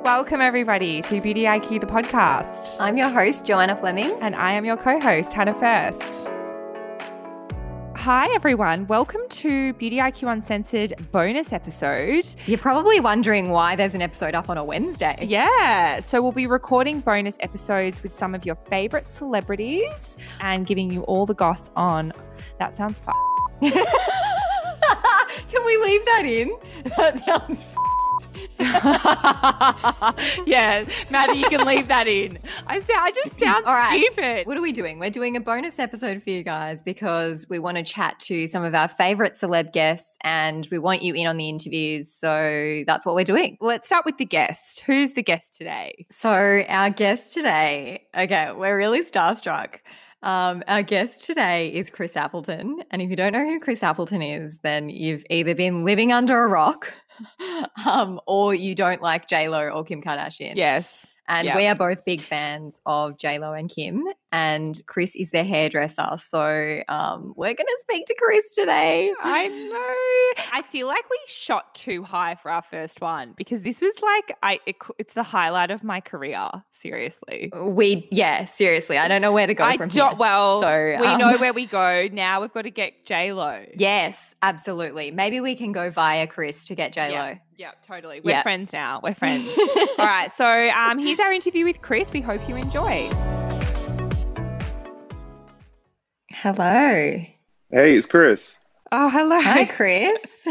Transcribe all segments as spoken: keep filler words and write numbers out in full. Welcome, everybody, to Beauty I Q, the podcast. I'm your host, Joanna Fleming. And I am your co-host, Hannah First. Hi, everyone. Welcome to Beauty I Q Uncensored bonus episode. You're probably wondering why there's an episode up on a Wednesday. Yeah. So we'll be recording bonus episodes with some of your favorite celebrities and giving you all the goss on... That sounds f***. Can we leave that in? That sounds f***. Yeah, Maddie, you can leave that in. I say, I just sound All right. stupid. What are we doing? We're doing a bonus episode for you guys because we want to chat to some of our favorite celeb guests and we want you in on the interviews. So that's what we're doing. Let's start with the guest. Who's the guest today? So our guest today, okay, we're really starstruck. Um, our guest today is Chris Appleton. And if you don't know who Chris Appleton is, then you've either been living under a rock um, or you don't like J-Lo or Kim Kardashian. Yes. And yep. we are both big fans of J-Lo and Kim, and Chris is their hairdresser. So um, we're going to speak to Chris today. I know. I feel like we shot too high for our first one because this was like I. It, it's the highlight of my career, seriously. We yeah, seriously. I don't know where to go I from do, here. Well, so, we um, know where we go. Now we've got to get J-Lo. Yes, absolutely. Maybe we can go via Chris to get J-Lo. Yeah. Yeah, totally. We're yep. friends now. We're friends. All right. So um, here's our interview with Chris. We hope you enjoy. Hello. Hey, it's Chris. Oh, hello. Hi, Chris.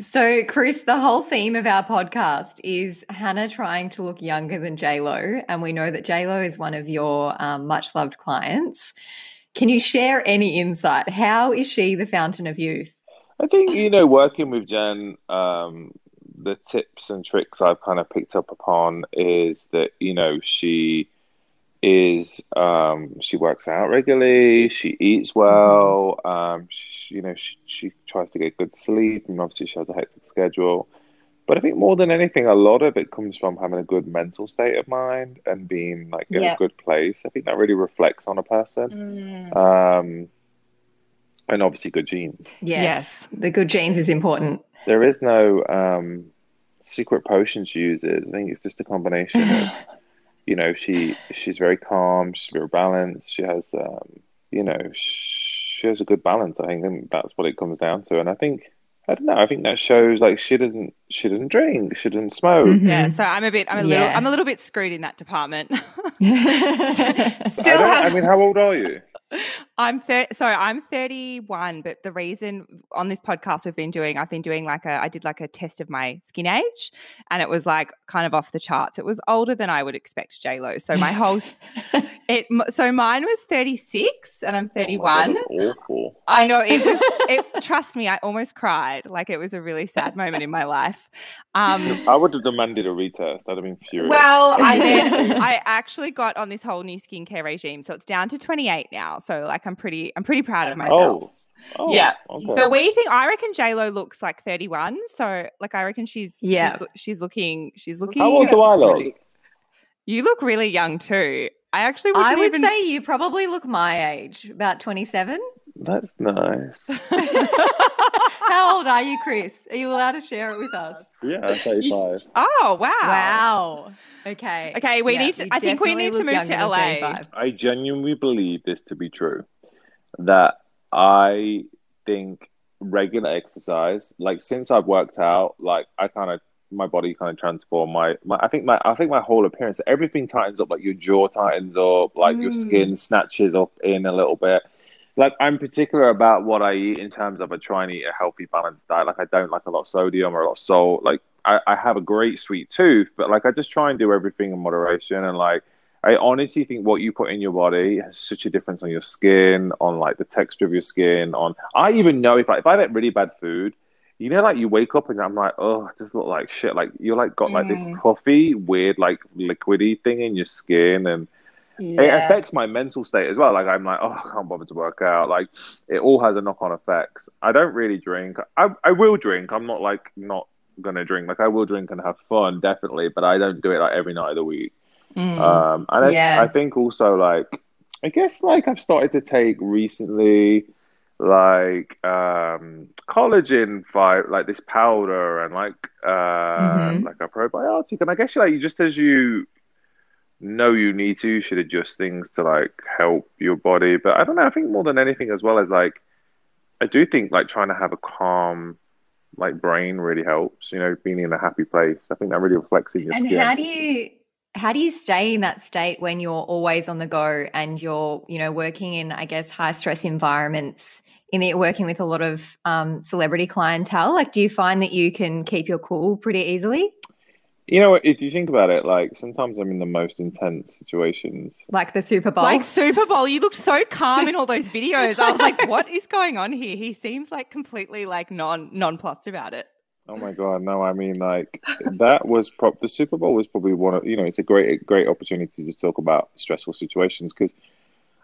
So, Chris, the whole theme of our podcast is Hannah trying to look younger than J-Lo, and we know that J-Lo is one of your um, much-loved clients. Can you share any insight? How is she the fountain of youth? I think, you know, working with Jen, um, the tips and tricks I've kind of picked up upon is that, you know, she is, um, she works out regularly, she eats well, um, she, you know, she, she tries to get good sleep, and obviously she has a hectic schedule. But I think more than anything, a lot of it comes from having a good mental state of mind and being, like, in yeah. a good place. I think that really reflects on a person. Mm. Um And obviously good genes. Yes. yes. The good genes is important. There is no um, secret potion she uses. I think it's just a combination of, you know, she she's very calm, she's very balanced, she has, um, you know, she has a good balance, I think, and that's what it comes down to. And I think, I don't know, I think that shows, like, she doesn't she doesn't drink, she doesn't smoke. Mm-hmm. Yeah, so I'm a bit, I'm a yeah. little, I'm a little bit screwed in that department. Still I, I mean, how old are you? I'm thir- so I'm thirty-one, but the reason on this podcast we've been doing, I've been doing like a, I did like a test of my skin age, and it was like kind of off the charts. It was older than I would expect J-Lo. So my whole, it so mine was thirty-six, and I'm thirty-one. Oh my God, awful. I know it was. It trust me, I almost cried. Like it was a really sad moment in my life. Um, I would have demanded a retest. I'd have been furious. Well, I mean, I actually got on this whole new skincare regime, so it's down to twenty-eight now. So like I'm pretty I'm pretty proud of myself. Oh, oh yeah. Okay. But we think I reckon J-Lo looks like thirty-one. So like I reckon she's yeah. she's, she's looking she's looking. How old do I look? Pretty. You look really young too. I actually wouldn't I would even... say you probably look my age, about twenty-seven. That's nice. How old are you, Chris? Are you allowed to share it with us? Yeah, I'm thirty-five. Oh, wow. Wow. Okay. Okay, we yeah, need to, I think we need to move to L A. I genuinely believe this to be true, that I think regular exercise, like since I've worked out, like I kind of, my body kind of transformed my, my, I think my, I think my whole appearance, everything tightens up, like your jaw tightens up, like mm. your skin snatches up in a little bit. Like, I'm particular about what I eat in terms of I try and eat a healthy, balanced diet. Like, I don't like a lot of sodium or a lot of salt. Like, I, I have a great sweet tooth, but, like, I just try and do everything in moderation. And, like, I honestly think what you put in your body has such a difference on your skin, on, like, the texture of your skin. On I even know if I, if I eat really bad food, you know, like, you wake up and I'm like, oh, I just look like shit. Like, you're, like, got, like, mm. this puffy, weird, like, liquidy thing in your skin and... Yeah. It affects my mental state as well. Like, I'm like, oh, I can't bother to work out. Like, it all has a knock-on effects. I don't really drink. I, I will drink. I'm not, like, not going to drink. Like, I will drink and have fun, definitely, but I don't do it, like, every night of the week. Mm. Um, and yeah. I, I think also, like, I guess, like, I've started to take recently like um, collagen fiber, like this powder, and like uh, mm-hmm. like a probiotic. And I guess like you just as you know you need to, you should adjust things to like help your body. But I don't know. I think more than anything, as well as like, I do think like trying to have a calm like brain really helps. You know, being in a happy place. I think that really reflects in your and skin. And how do you? How do you stay in that state when you're always on the go and you're, you know, working in, I guess, high stress environments, in that you're working with a lot of um, celebrity clientele? Like, do you find that you can keep your cool pretty easily? You know, if you think about it, like sometimes I'm in the most intense situations. Like the Super Bowl. Like Super Bowl. You looked so calm in all those videos. I was like, what is going on here? He seems like completely like non nonplussed about it. Oh my God, no, I mean, like, that was prop. The Super Bowl was probably one of, you know, it's a great, great opportunity to talk about stressful situations, because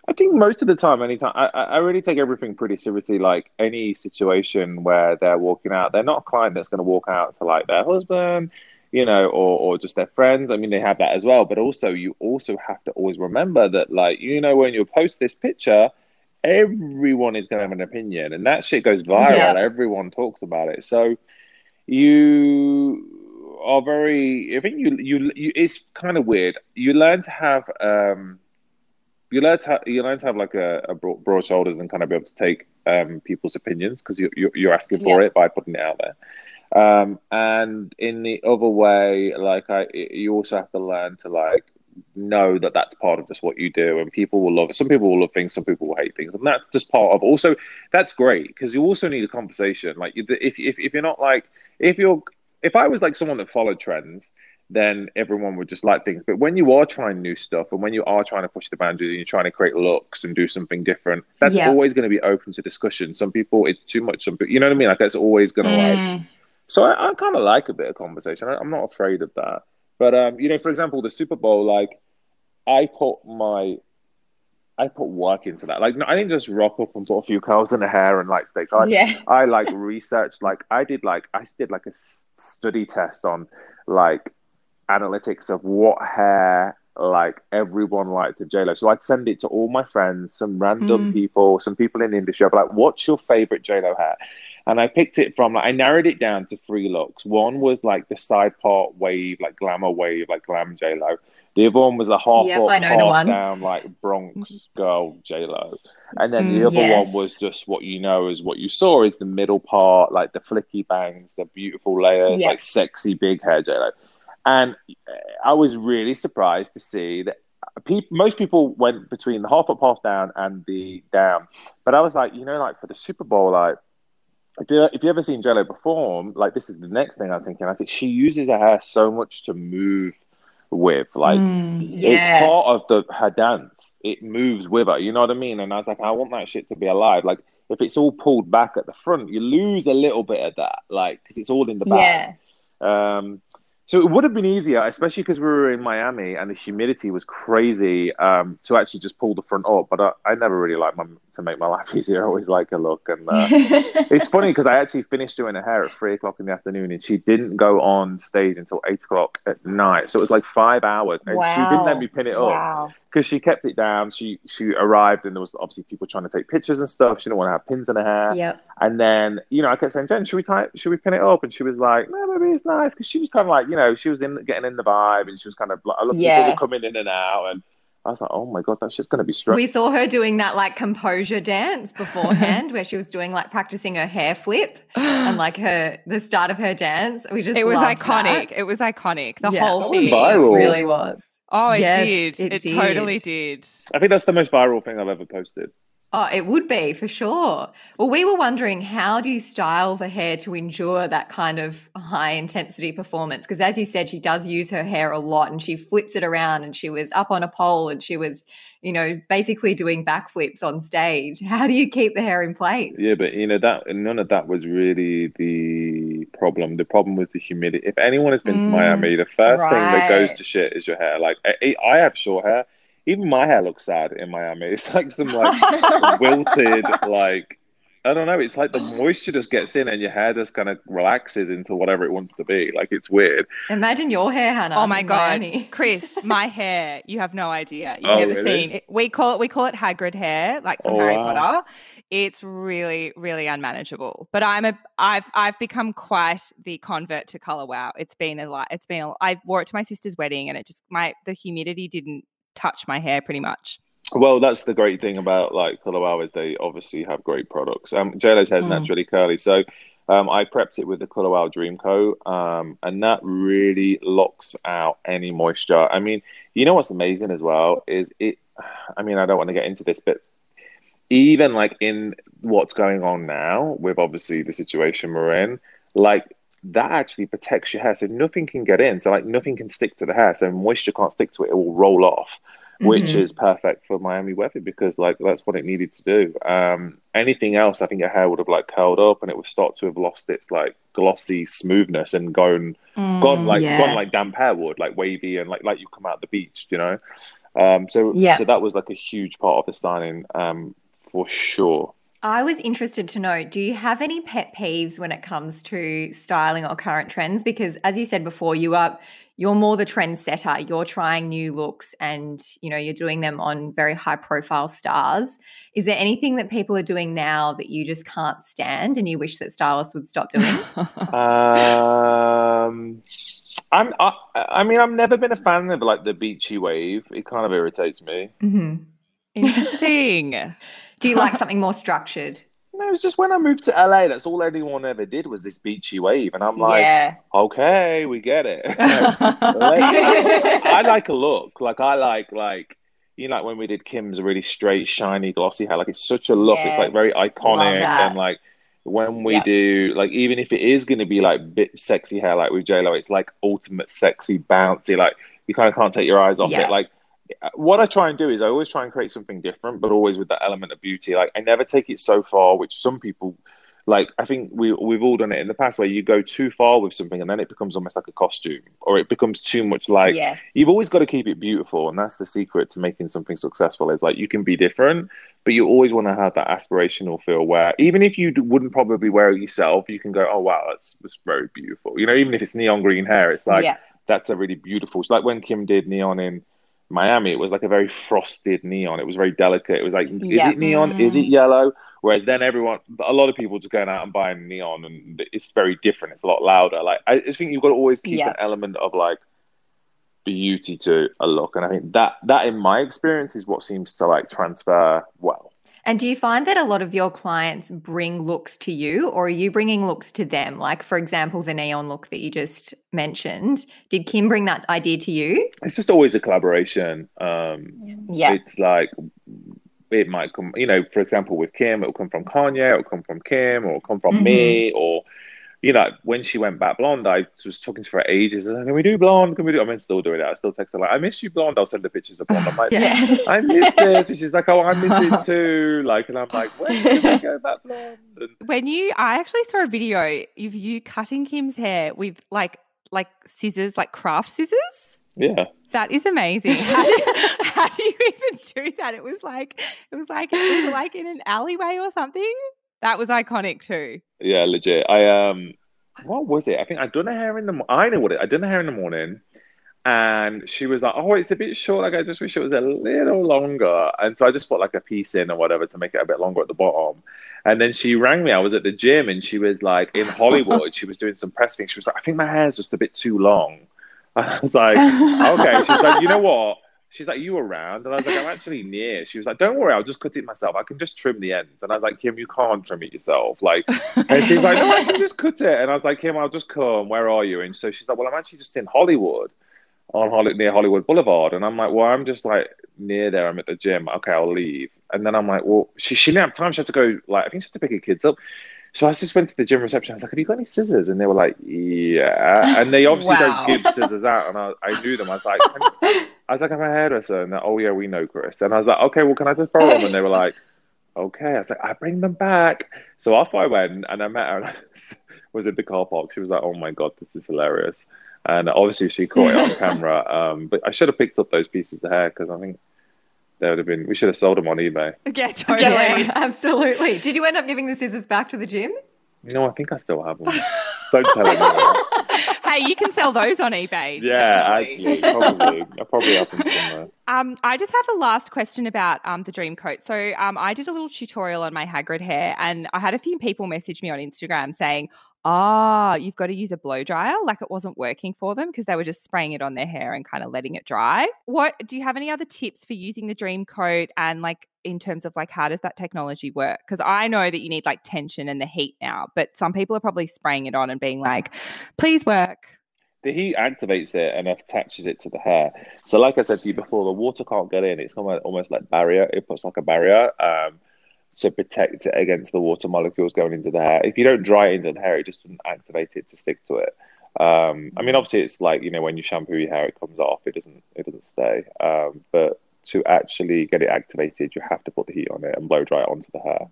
I think most of the time, anytime, I, I really take everything pretty seriously. Like, any situation where they're walking out, they're not a client that's going to walk out to, like, their husband, you know, or, or just their friends. I mean, they have that as well, but also, you also have to always remember that, like, you know, when you post this picture, everyone is going to have an opinion, and that shit goes viral. Yeah. Everyone talks about it. So, you are very, I think you, you, you, it's kind of weird. You learn to have, um, you learn to, ha- you learn to have like a, a broad, broad shoulders and kind of be able to take, um, people's opinions, because you, you, you're asking for yeah. it by putting it out there. Um, and in the other way, like I, you also have to learn to like, know that that's part of just what you do, and people will love it. Some people will love things, some people will hate things, and that's just part of. Also, that's great, because you also need a conversation. Like, if if if you're not like, if you're, if I was like someone that followed trends, then everyone would just like things. But when you are trying new stuff, and when you are trying to push the boundaries, and you're trying to create looks and do something different, that's yeah. always going to be open to discussion. Some people, it's too much. Some people, you know what I mean? Like, that's always going to mm. like. So I, I kind of like a bit of conversation. I, I'm not afraid of that. But, um, you know, for example, the Super Bowl, like, I put my, I put work into that. Like, no, I didn't just rock up and put a few curls in the hair and, like, stay tight. Yeah. I, like, researched, like, I did, like, I did, like, a study test on, like, analytics of what hair, like, everyone liked to J-Lo. So I'd send it to all my friends, some random mm. people, some people in the industry. I'd be like, what's your favorite J-Lo hair? And I picked it from, like, I narrowed it down to three looks. One was, like, the side part wave, like, glamour wave, like, glam J-Lo. The other one was a half yep, up, half down, like, Bronx girl J-Lo. And then mm, the other yes. one was just what you know is what you saw is the middle part, like, the flicky bangs, the beautiful layers, yes. like, sexy big hair J-Lo. And I was really surprised to see that Pe- most people went between the half up, half down, and the down. But I was like, you know, like, for the Super Bowl, like, If you if you ever seen J-Lo perform, like, this is the next thing I'm thinking. I think she uses her hair so much to move with. Like, mm, yeah. it's part of the her dance. It moves with her. You know what I mean? And I was like, I want that shit to be alive. Like, if it's all pulled back at the front, you lose a little bit of that. Like, because it's all in the back. Yeah. Um, so it would have been easier, especially because we were in Miami and the humidity was crazy, um, to actually just pull the front up. But I, I never really like my, to make my life easier. I always like a look. And uh, it's funny because I actually finished doing her hair at three o'clock in the afternoon, and she didn't go on stage until eight o'clock at night. So it was like five hours. And wow. she didn't let me pin it wow. up because she kept it down. She she arrived and there was obviously people trying to take pictures and stuff. She didn't want to have pins in her hair. Yep. And then, you know, I kept saying, Jen, should we, type, should we pin it up? And she was like, no, maybe it's nice. Because she was kind of like, you know, she was in getting in the vibe, and she was kind of like, yeah. people were coming in and out, and I was like, oh my God, that shit's going to be stressful. We saw her doing that like composure dance beforehand where she was doing like practicing her hair flip and like her, the start of her dance. We just It was iconic. That. It was iconic. The yeah. whole thing. Viral. It really was. Oh, it yes, did. It, it did. Totally did. I think that's the most viral thing I've ever posted. Oh, it would be for sure. Well, we were wondering, how do you style the hair to endure that kind of high intensity performance? Because as you said, she does use her hair a lot, and she flips it around, and she was up on a pole, and she was, you know, basically doing backflips on stage. How do you keep the hair in place? Yeah, but you know, that none of that was really the problem. The problem was the humidity. If anyone has been to mm, Miami, the first right. thing that goes to shit is your hair. Like, I, I have short hair. Even my hair looks sad in Miami. It's like some like wilted, like, I don't know. It's like the moisture just gets in and your hair just kind of relaxes into whatever it wants to be. Like, it's weird. Imagine your hair, Hannah. Oh my God, Miami. Chris, my hair. You have no idea. You've oh, never really? seen it. We call it. We call it Hagrid hair, like from oh, Harry wow. Potter. it's really, really unmanageable. But I'm a, I've, I've become quite the convert to Color Wow. It's been a lot. It's been. A, I wore it to my sister's wedding, and it just my the humidity didn't touch my hair pretty much. Well, that's the great thing about like Color Wow is they obviously have great products. Um, J-Lo's hair is mm. naturally curly, so um, I prepped it with the Color Wow Dream Coat, um, and that really locks out any moisture. I mean, you know what's amazing as well is it. I mean, I don't want to get into this, but even like in what's going on now with obviously the situation we're in, like that actually protects your hair, so nothing can get in. So like nothing can stick to the hair, so moisture can't stick to it. It will roll off. Mm-hmm. Which is perfect for Miami weather because like that's what it needed to do. Um, anything else, I think your hair would have like curled up and it would start to have lost its like glossy smoothness and gone, mm, gone like yeah. gone like damp hair would, like wavy and like like you come out the beach, you know. Um, so yeah. so that was like a huge part of the styling um, for sure. I was interested to know, do you have any pet peeves when it comes to styling or current trends? Because as you said before, you are, you're more the trendsetter. You're trying new looks and, you know, you're doing them on very high profile stars. Is there anything that people are doing now that you just can't stand and you wish that stylists would stop doing? um, I'm, I, I mean, I've never been a fan of like the beachy wave. It kind of irritates me. Mm-hmm. Interesting. Do you like something more structured? No, it's just when I moved to L A, that's all anyone ever did was this beachy wave. And I'm like, yeah. okay, we get it. like, I, I like a look. Like, I like, like, you know, like when we did Kim's really straight, shiny, glossy hair. Like, it's such a look. Yeah. It's, like, very iconic. And, like, when we yep. do, like, even if it is going to be, like, bit sexy hair, like with J-Lo, it's, like, ultimate sexy, bouncy. Like, you kind of can't take your eyes off yeah. it. Like, what I try and do is I always try and create something different, but always with that element of beauty. Like I never take it so far, which some people like, I think we, we've all done it in the past where you go too far with something and then it becomes almost like a costume or it becomes too much. Like yes. you've always got to keep it beautiful. And that's the secret to making something successful is like, you can be different, but you always want to have that aspirational feel where even if you wouldn't probably wear it yourself, you can go, oh wow, that's, that's very beautiful. You know, even if it's neon green hair, it's like, yeah. that's a really beautiful, it's like when Kim did neon in Miami, it was like a very frosted neon. It was very delicate. It was like, is yeah. it neon? Is it yellow? Whereas then everyone, a lot of people just going out and buying neon and it's very different. It's a lot louder. Like, I just think you've got to always keep yeah. an element of like beauty to a look. And I think that, that in my experience is what seems to like transfer well. And do you find that a lot of your clients bring looks to you or are you bringing looks to them? Like, for example, the neon look that you just mentioned, did Kim bring that idea to you? It's just always a collaboration. Um, yeah. It's like, it might come, you know, for example, with Kim, it'll come from Kanye, it'll come from Kim, or it'll come from mm-hmm. me, or, you know, when she went back blonde, I was talking to her for ages. I was like, can we do blonde? Can we do? I mean, still doing it. I still text her like, I miss you, blonde. I'll send the pictures of blonde. I'm like, yeah. I miss this. And she's like, oh, I miss it too. Like, and I'm like, when can we go back blonde? And when you, I actually saw a video of you cutting Kim's hair with like, like scissors, like craft scissors. Yeah. That is amazing. How do, how do you even do that? It was like, it was like, it was like in an alleyway or something. That was iconic too. Yeah, legit. I um, what was it? I think I done her hair in the. Mo- I know what it. I done her hair in the morning, and she was like, "Oh, it's a bit short. Like I just wish it was a little longer." And so I just put like a piece in or whatever to make it a bit longer at the bottom. And then she rang me. I was at the gym, and she was like in Hollywood. She was doing some press thing. She was like, "I think my hair's just a bit too long." And I was like, "Okay." She's like, "You know what?" She's like, you around? And I was like, I'm actually near. She was like, don't worry, I'll just cut it myself. I can just trim the ends. And I was like, Kim, you can't trim it yourself. Like, and she's like, no, I can just cut it. And I was like, Kim, I'll just come. Where are you? And so she's like, well, I'm actually just in Hollywood, on Hollywood near Hollywood Boulevard. And I'm like, well, I'm just like near there. I'm at the gym. Okay, I'll leave. And then I'm like, well, she, she didn't have time. She had to go, like, I think she had to pick her kids up. So I just went to the gym reception. I was like, have you got any scissors? And they were like, yeah. And they obviously wow. don't give scissors out. And I, I knew them. I was like, can, I was like, I'm a hairdresser. And they're, oh, yeah, we know, Chris. And I was like, okay, well, can I just borrow them? And they were like, okay. I was like, I bring them back. So off I went and I met her. And I was at the car park. She was like, oh, my God, this is hilarious. And obviously she caught it on camera. Um, but I should have picked up those pieces of hair because I think they would have been, we should have sold them on eBay. Yeah, totally. Yeah, absolutely. Did you end up giving the scissors back to the gym? No, I think I still have them. Don't tell anyone. Hey, you can sell those on eBay. Yeah, actually, probably. I probably have them somewhere. Um, I just have a last question about um, the Dream Coat. So um, I did a little tutorial on my Hagrid hair, and I had a few people message me on Instagram saying, ah, oh, you've got to use a blow dryer. Like, it wasn't working for them because they were just spraying it on their hair and kind of letting it dry. What do you have any other tips for using the Dream Coat, and like in terms of like how does that technology work? Because I know that you need like tension and the heat now, but some people are probably spraying it on and being like, please work. The heat activates it and attaches it to the hair. So like I said to you before, the water can't get in. It's almost like barrier. It puts like a barrier um, to protect it against the water molecules going into the hair. If you don't dry it into the hair, it just doesn't activate it to stick to it. Um, I mean, obviously, it's like, you know, when you shampoo your hair, it comes off. It doesn't. It doesn't stay. Um, but to actually get it activated, you have to put the heat on it and blow dry it onto the hair.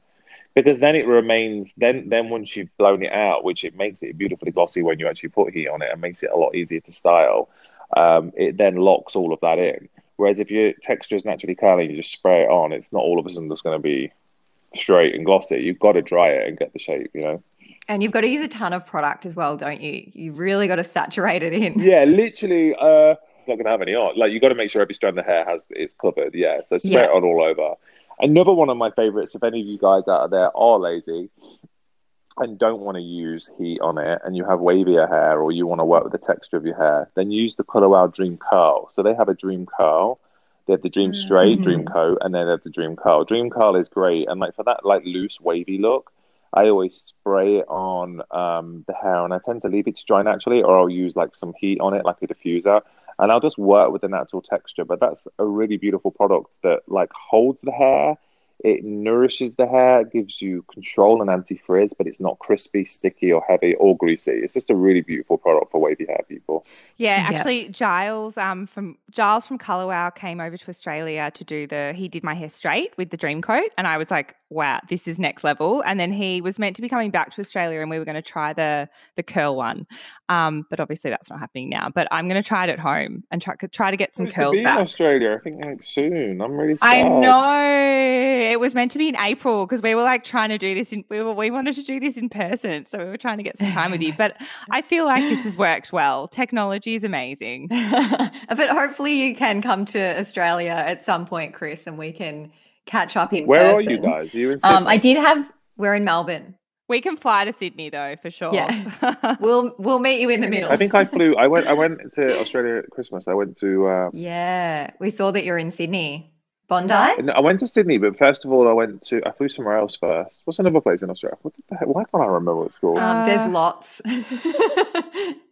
Because then it remains, then then once you've blown it out, which it makes it beautifully glossy when you actually put heat on it and makes it a lot easier to style, um, it then locks all of that in. Whereas if your texture is naturally curly and you just spray it on, it's not all of a sudden just going to be straight and glossy. You've got to dry it and get the shape, you know. And you've got to use a ton of product as well, don't you? You've really got to saturate it in. Yeah, literally, uh, not going to have any on. Like, you've got to make sure every strand of hair has is covered, yeah. So spray yeah. it on all over. Another one of my favorites, if any of you guys out there are lazy and don't want to use heat on it and you have wavier hair or you want to work with the texture of your hair, then use the Color Wow Dream Curl. So they have a Dream Curl. They have the Dream Straight, mm-hmm. Dream Coat, and then they have the Dream Curl. Dream Curl is great. And like for that like loose, wavy look, I always spray it on um, the hair, and I tend to leave it to dry naturally, or I'll use like some heat on it, like a diffuser. And I'll just work with the natural texture. But that's a really beautiful product that like holds the hair. It nourishes the hair, gives you control and anti-frizz, but it's not crispy, sticky or heavy or greasy. It's just a really beautiful product for wavy hair people. Yeah, actually, yeah. Giles um, from Giles from Color Wow came over to Australia to do the, he did my hair straight with the Dream Coat. And I was like, wow, this is next level. And then he was meant to be coming back to Australia and we were going to try the the curl one. Um, but obviously that's not happening now. But I'm going to try it at home and try, try to get some curls to be back. In Australia, I think like soon. I'm really sad. I know. It was meant to be in April because we were like trying to do this in, we were, we wanted to do this in person. So we were trying to get some time with you, but I feel like this has worked well. Technology is amazing. But hopefully you can come to Australia at some point, Chris, and we can catch up in Where person. Where are you guys? Are you in Sydney? Um, I did have, we're in Melbourne. We can fly to Sydney though, for sure. Yeah. We'll we'll meet you in the middle. I think I flew, I went I went to Australia at Christmas. I went to. Uh... Yeah. We saw that you're in Sydney. Bondi? No, I went to Sydney, but first of all, I went to, I flew somewhere else first. What's another place in Australia? What the heck? Why can't I remember what it's called? Um, there's lots.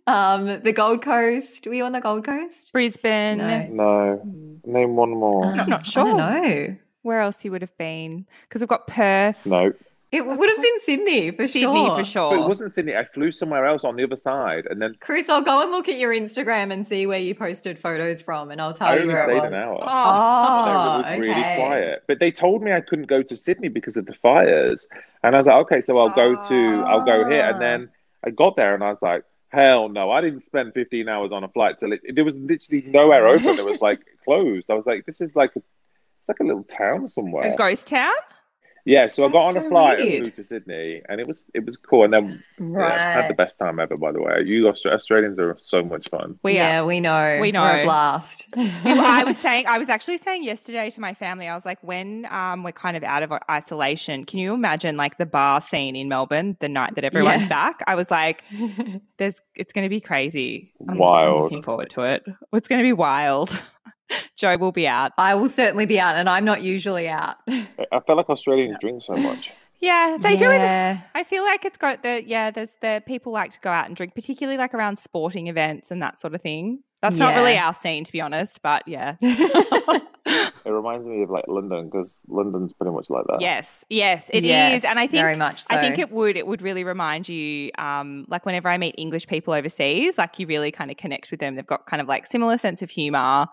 um, the Gold Coast. Were you on the Gold Coast? Brisbane. No. no. Name one more. Um, I'm not sure. I don't know. Where else you would have been? Because we've got Perth. No. It would have been Sydney for Sydney, sure. Sydney for sure. But it wasn't Sydney. I flew somewhere else on the other side, and then Chris, I'll go and look at your Instagram and see where you posted photos from, and I'll tell I you where it was. I only stayed an hour. Oh, so it was okay. Really quiet. But they told me I couldn't go to Sydney because of the fires, and I was like, okay, so I'll go to, I'll go here, and then I got there, and I was like, hell no! I didn't spend fifteen hours on a flight. So it, there was literally nowhere open. It was like closed. I was like, this is like, a, it's like a little town somewhere. A ghost town. Yeah, so That's I got on so a flight weird. and flew to Sydney, and it was it was cool. And then right. yeah, I had the best time ever, by the way. You Australians are so much fun. We yeah, are. we know. We know. We're a blast. I was saying, I was actually saying yesterday to my family, I was like, when um, we're kind of out of isolation, can you imagine like the bar scene in Melbourne the night that everyone's yeah. back? I was like, there's it's going to be crazy. I'm wild. Looking forward to it. It's going to be wild. Joe will be out. I will certainly be out, and I'm not usually out. I feel like Australians drink so much. Yeah, they yeah. do. I feel like it's got the yeah. There's the people like to go out and drink, particularly like around sporting events and that sort of thing. That's yeah. not really our scene, to be honest. But yeah. It reminds me of like London, because London's pretty much like that. Yes, yes, it yes, is, and I think very much so. I think it would it would really remind you, um, like whenever I meet English people overseas, like you really kind of connect with them. They've got kind of like similar sense of humour,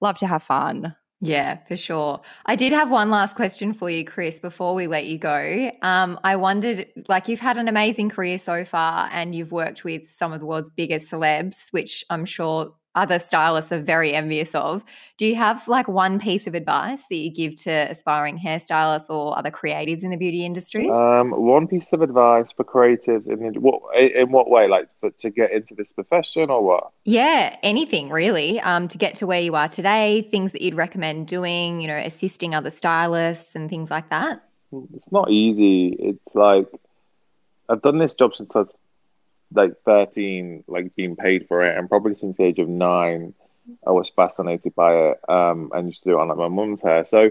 love to have fun. Yeah, for sure. I did have one last question for you, Chris, before we let you go. Um, I wondered, like, you've had an amazing career so far, and you've worked with some of the world's biggest celebs, which I'm sure other stylists are very envious of. Do you have like one piece of advice that you give to aspiring hairstylists or other creatives in the beauty industry? Um, one piece of advice for creatives in what in what way, like for, to get into this profession or what? Yeah, anything really. Um, to get to where you are today, things that you'd recommend doing, you know, assisting other stylists and things like that. It's not easy. It's like I've done this job since I was like thirteen, like being paid for it, and probably since the age of nine I was fascinated by it, um and used to do it on like my mum's hair. So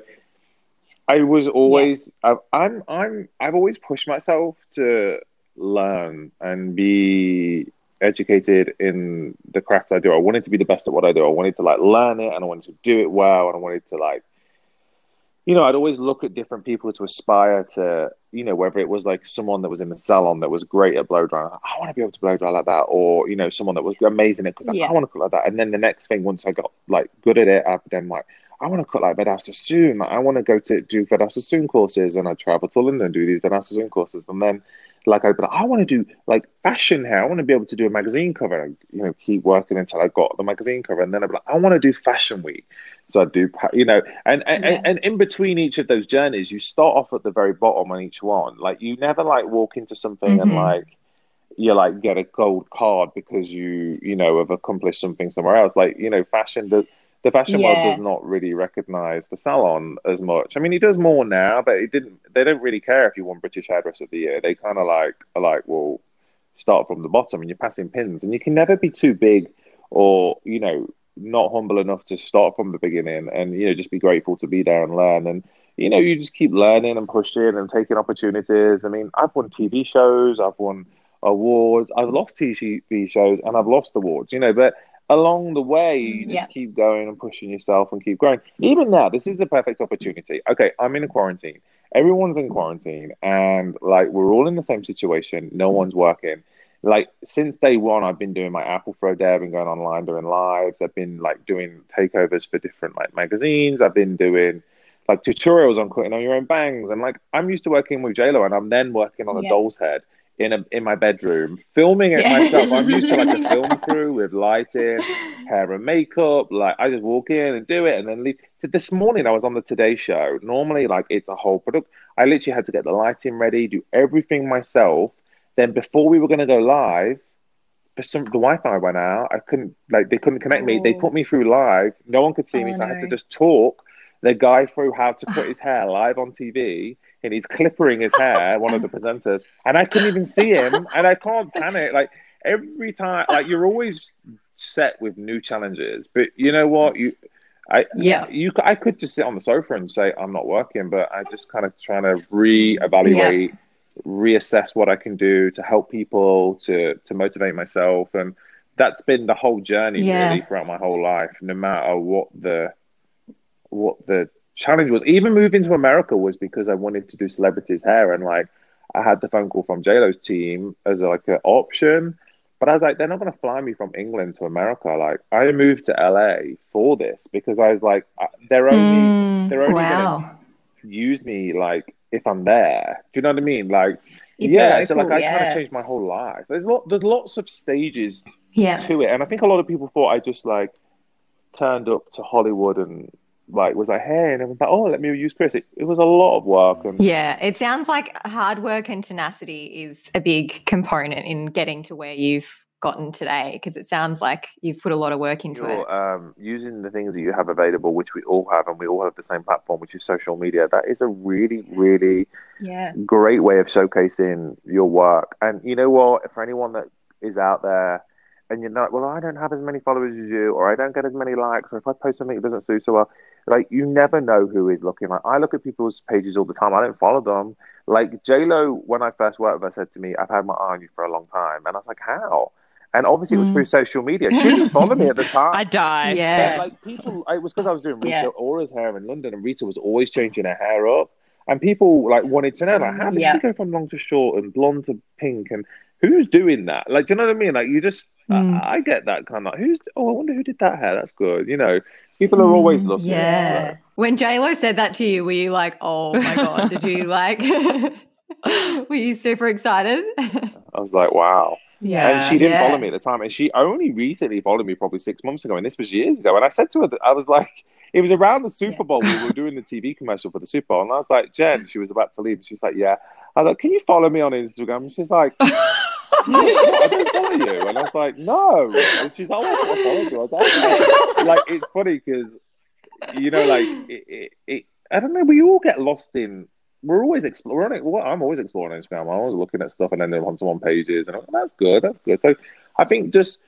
I was always yeah. I, I'm I'm I've always pushed myself to learn and be educated in the craft I do. I wanted to be the best at what I do. I wanted to like learn it, and I wanted to do it well, and I wanted to like, you know, I'd always look at different people to aspire to, you know, whether it was like someone that was in the salon that was great at blow drying, I want to be able to blow dry like that, or, you know, someone that was amazing at, because like, yeah. I want to cut like that. And then the next thing, once I got like good at it, I then like, I want to cut like Vidal Sassoon. Like, I want to go to do Vidal Sassoon courses, and I travel to London and do these Vidal Sassoon courses. And then like, I'd be like, I want to do like fashion hair. I want to be able to do a magazine cover, and, you know, keep working until I got the magazine cover. And then I'd be like, I want to do fashion week. So I do, you know, and, and, yeah. and, and in between each of those journeys, you start off at the very bottom on each one. Like you never like walk into something mm-hmm. and like, you like get a gold card because you, you know, have accomplished something somewhere else. Like, you know, fashion, the, the fashion yeah. world does not really recognize the salon as much. I mean, it does more now, but it didn't, they don't really care if you won British Hairdresser of the Year. They kind of like, are like, well, start from the bottom and you're passing pins, and you can never be too big or, you know, not humble enough to start from the beginning and, you know, just be grateful to be there and learn. And, you know, you just keep learning and pushing and taking opportunities. I mean, I've won T V shows, I've won awards, I've lost T V shows, and I've lost awards, you know, but along the way, you just yeah. keep going and pushing yourself and keep growing. Even now, this is the perfect opportunity. Okay, I'm in a quarantine. Everyone's in quarantine, and like, we're all in the same situation. No one's working. Like, since day one, I've been doing my Apple Throw Day. I've been going online doing lives. I've been like doing takeovers for different like magazines. I've been doing like tutorials on cutting on your own bangs. And like, I'm used to working with J-Lo, and I'm then working on a yeah. doll's head in a in my bedroom, filming it yeah. myself. I'm used to like a film crew with lighting, hair and makeup. Like, I just walk in and do it and then leave. So this morning I was on the Today Show. Normally, like, it's a whole product. I literally had to get the lighting ready, do everything myself. Then before we were going to go live, for some, the Wi-Fi went out. I couldn't, like, they couldn't connect me. Oh. They put me through live. No one could see oh, me, so no. I had to just talk the guy through how to cut his hair live on T V, and he's clippering his hair, one of the presenters, and I couldn't even see him, and I can't panic. Like, every time, like, you're always set with new challenges, but you know what? You, I, yeah. you, I could just sit on the sofa and say, I'm not working, but I just kind of trying to reevaluate, yeah. reassess what I can do to help people, to, to motivate myself. And that's been the whole journey yeah. really throughout my whole life, no matter what the, what the challenge was. Even moving to America was because I wanted to do celebrities' hair, and like, I had the phone call from J-Lo's team as like an option, but I was like, they're not going to fly me from England to America. Like, I moved to L A for this because I was like, they're only mm, they're only wow. going to use me like if I'm there. Do you know what I mean? Like, if yeah. local, so like, I yeah. kind of changed my whole life. There's lot there's lots of stages yeah. to it, and I think a lot of people thought I just like turned up to Hollywood and like was like, hey, and everyone's like, oh, let me use Chris. It, it was a lot of work. And yeah, it sounds like hard work and tenacity is a big component in getting to where you've gotten today, because it sounds like you've put a lot of work into You're, it. Um, using the things that you have available, which we all have, and we all have the same platform, which is social media. That is a really, really yeah. great way of showcasing your work. And you know what? For anyone that is out there, and you're like, well, I don't have as many followers as you, or I don't get as many likes, or if I post something that doesn't suit so well, like, you never know who is looking. Like, I look at people's pages all the time. I don't follow them. Like, J-Lo, when I first worked with her, said to me, I've had my eye on you for a long time. And I was like, how? And obviously mm. it was through social media. She didn't follow me at the time. I died. Yeah. But, like, people, it was because I was doing Rita yeah. Ora's hair in London, and Rita was always changing her hair up. And people, like, wanted to know, like, how did yeah. she go from long to short and blonde to pink? And who's doing that? Like, do you know what I mean? Like, you just, mm. I, I get that kind of, who's, oh, I wonder who did that hair. That's good. You know, people are always looking. Yeah. Like, when J-Lo said that to you, were you like, oh my God, did you like, were you super excited? I was like, wow. Yeah. And she didn't yeah. follow me at the time. And she only recently followed me probably six months ago. And this was years ago. And I said to her, that I was like, it was around the Super Bowl. Yeah. We were doing the T V commercial for the Super Bowl. And I was like, Jen, she was about to leave. And she was like, yeah. I was like, can you follow me on Instagram? And she's like, I don't follow you. And I was like, no. And she's like, oh, I follow you. I was like, like, it's funny because, you know, like, it, it, it, I don't know, we all get lost in, we're always exploring, well, I'm always exploring Instagram. I'm always looking at stuff and then they're on someone pages. And I'm like, that's good, that's good. So I think just,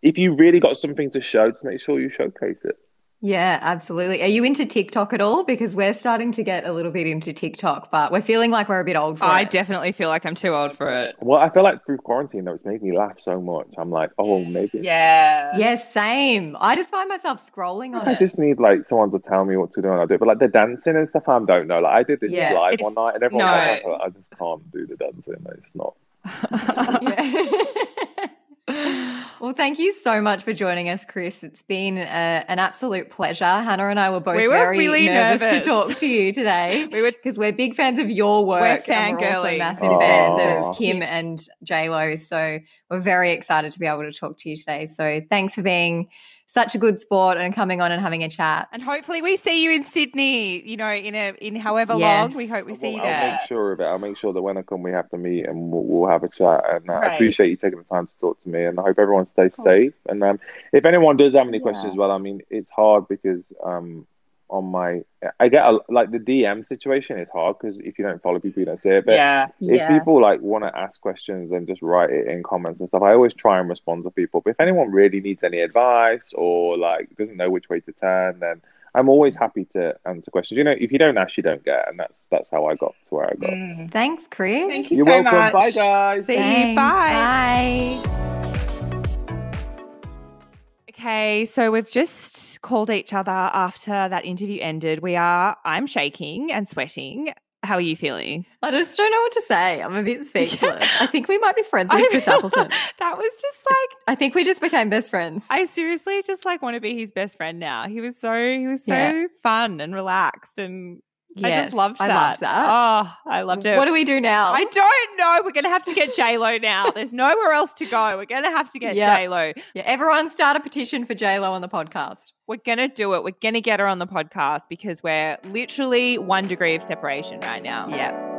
if you really got something to show, just make sure you showcase it. Yeah, absolutely. Are you into TikTok at all? Because we're starting to get a little bit into TikTok, but we're feeling like we're a bit old for I it. I definitely feel like I'm too old for it. Well, I feel like through quarantine, though, it's made me laugh so much. I'm like, oh, maybe. Yeah. Yeah, same. I just find myself scrolling on I it. I just need, like, someone to tell me what to do and I do it. But, like, the dancing and stuff, I don't know. Like, I did this yeah, live one night and everyone no. was like, I just can't do the dancing. Like, it's not. Well, thank you so much for joining us, Chris. It's been a, an absolute pleasure. Hannah and I were both we were very really nervous, nervous to talk to you today because we we're big fans of your work. We're fangirling. We're also massive Aww. fans of Kim and J-Lo. So we're very excited to be able to talk to you today. So thanks for being such a good sport and coming on and having a chat. And hopefully we see you in Sydney, you know, in a in however yes. long. We hope we see well, you there. I'll make sure of it. I'll make sure that when I come, we have to meet and we'll, we'll have a chat. And uh, right. I appreciate you taking the time to talk to me and I hope everyone stays cool. safe. And um, if anyone does have any yeah. questions, well, I mean, it's hard because um, on my, I get a, like the D M situation is hard because if you don't follow people, you don't see it. But yeah. if yeah. people like want to ask questions, then just write it in comments and stuff. I always try and respond to people. But if anyone really needs any advice or like doesn't know which way to turn, then I'm always happy to answer questions. You know, if you don't ask, you don't get, and that's that's how I got to where I got. Mm. Thanks, Chris. Thank you You're so welcome. Much. Bye, guys. See Thanks. You. Bye. Bye. Okay, so we've just called each other after that interview ended. We are, I'm shaking and sweating. How are you feeling? I just don't know what to say. I'm a bit speechless. I think we might be friends with I Chris Appleton. That was just like. I think we just became best friends. I seriously just like want to be his best friend now. He was so, he was so yeah. fun and relaxed and. Yes, I just loved that. I loved that. Oh, I loved it. What do we do now? I don't know. We're going to have to get J-Lo now. There's nowhere else to go. We're going to have to get yeah. J-Lo. Yeah, everyone start a petition for J-Lo on the podcast. We're going to do it. We're going to get her on the podcast because we're literally one degree of separation right now. Yeah.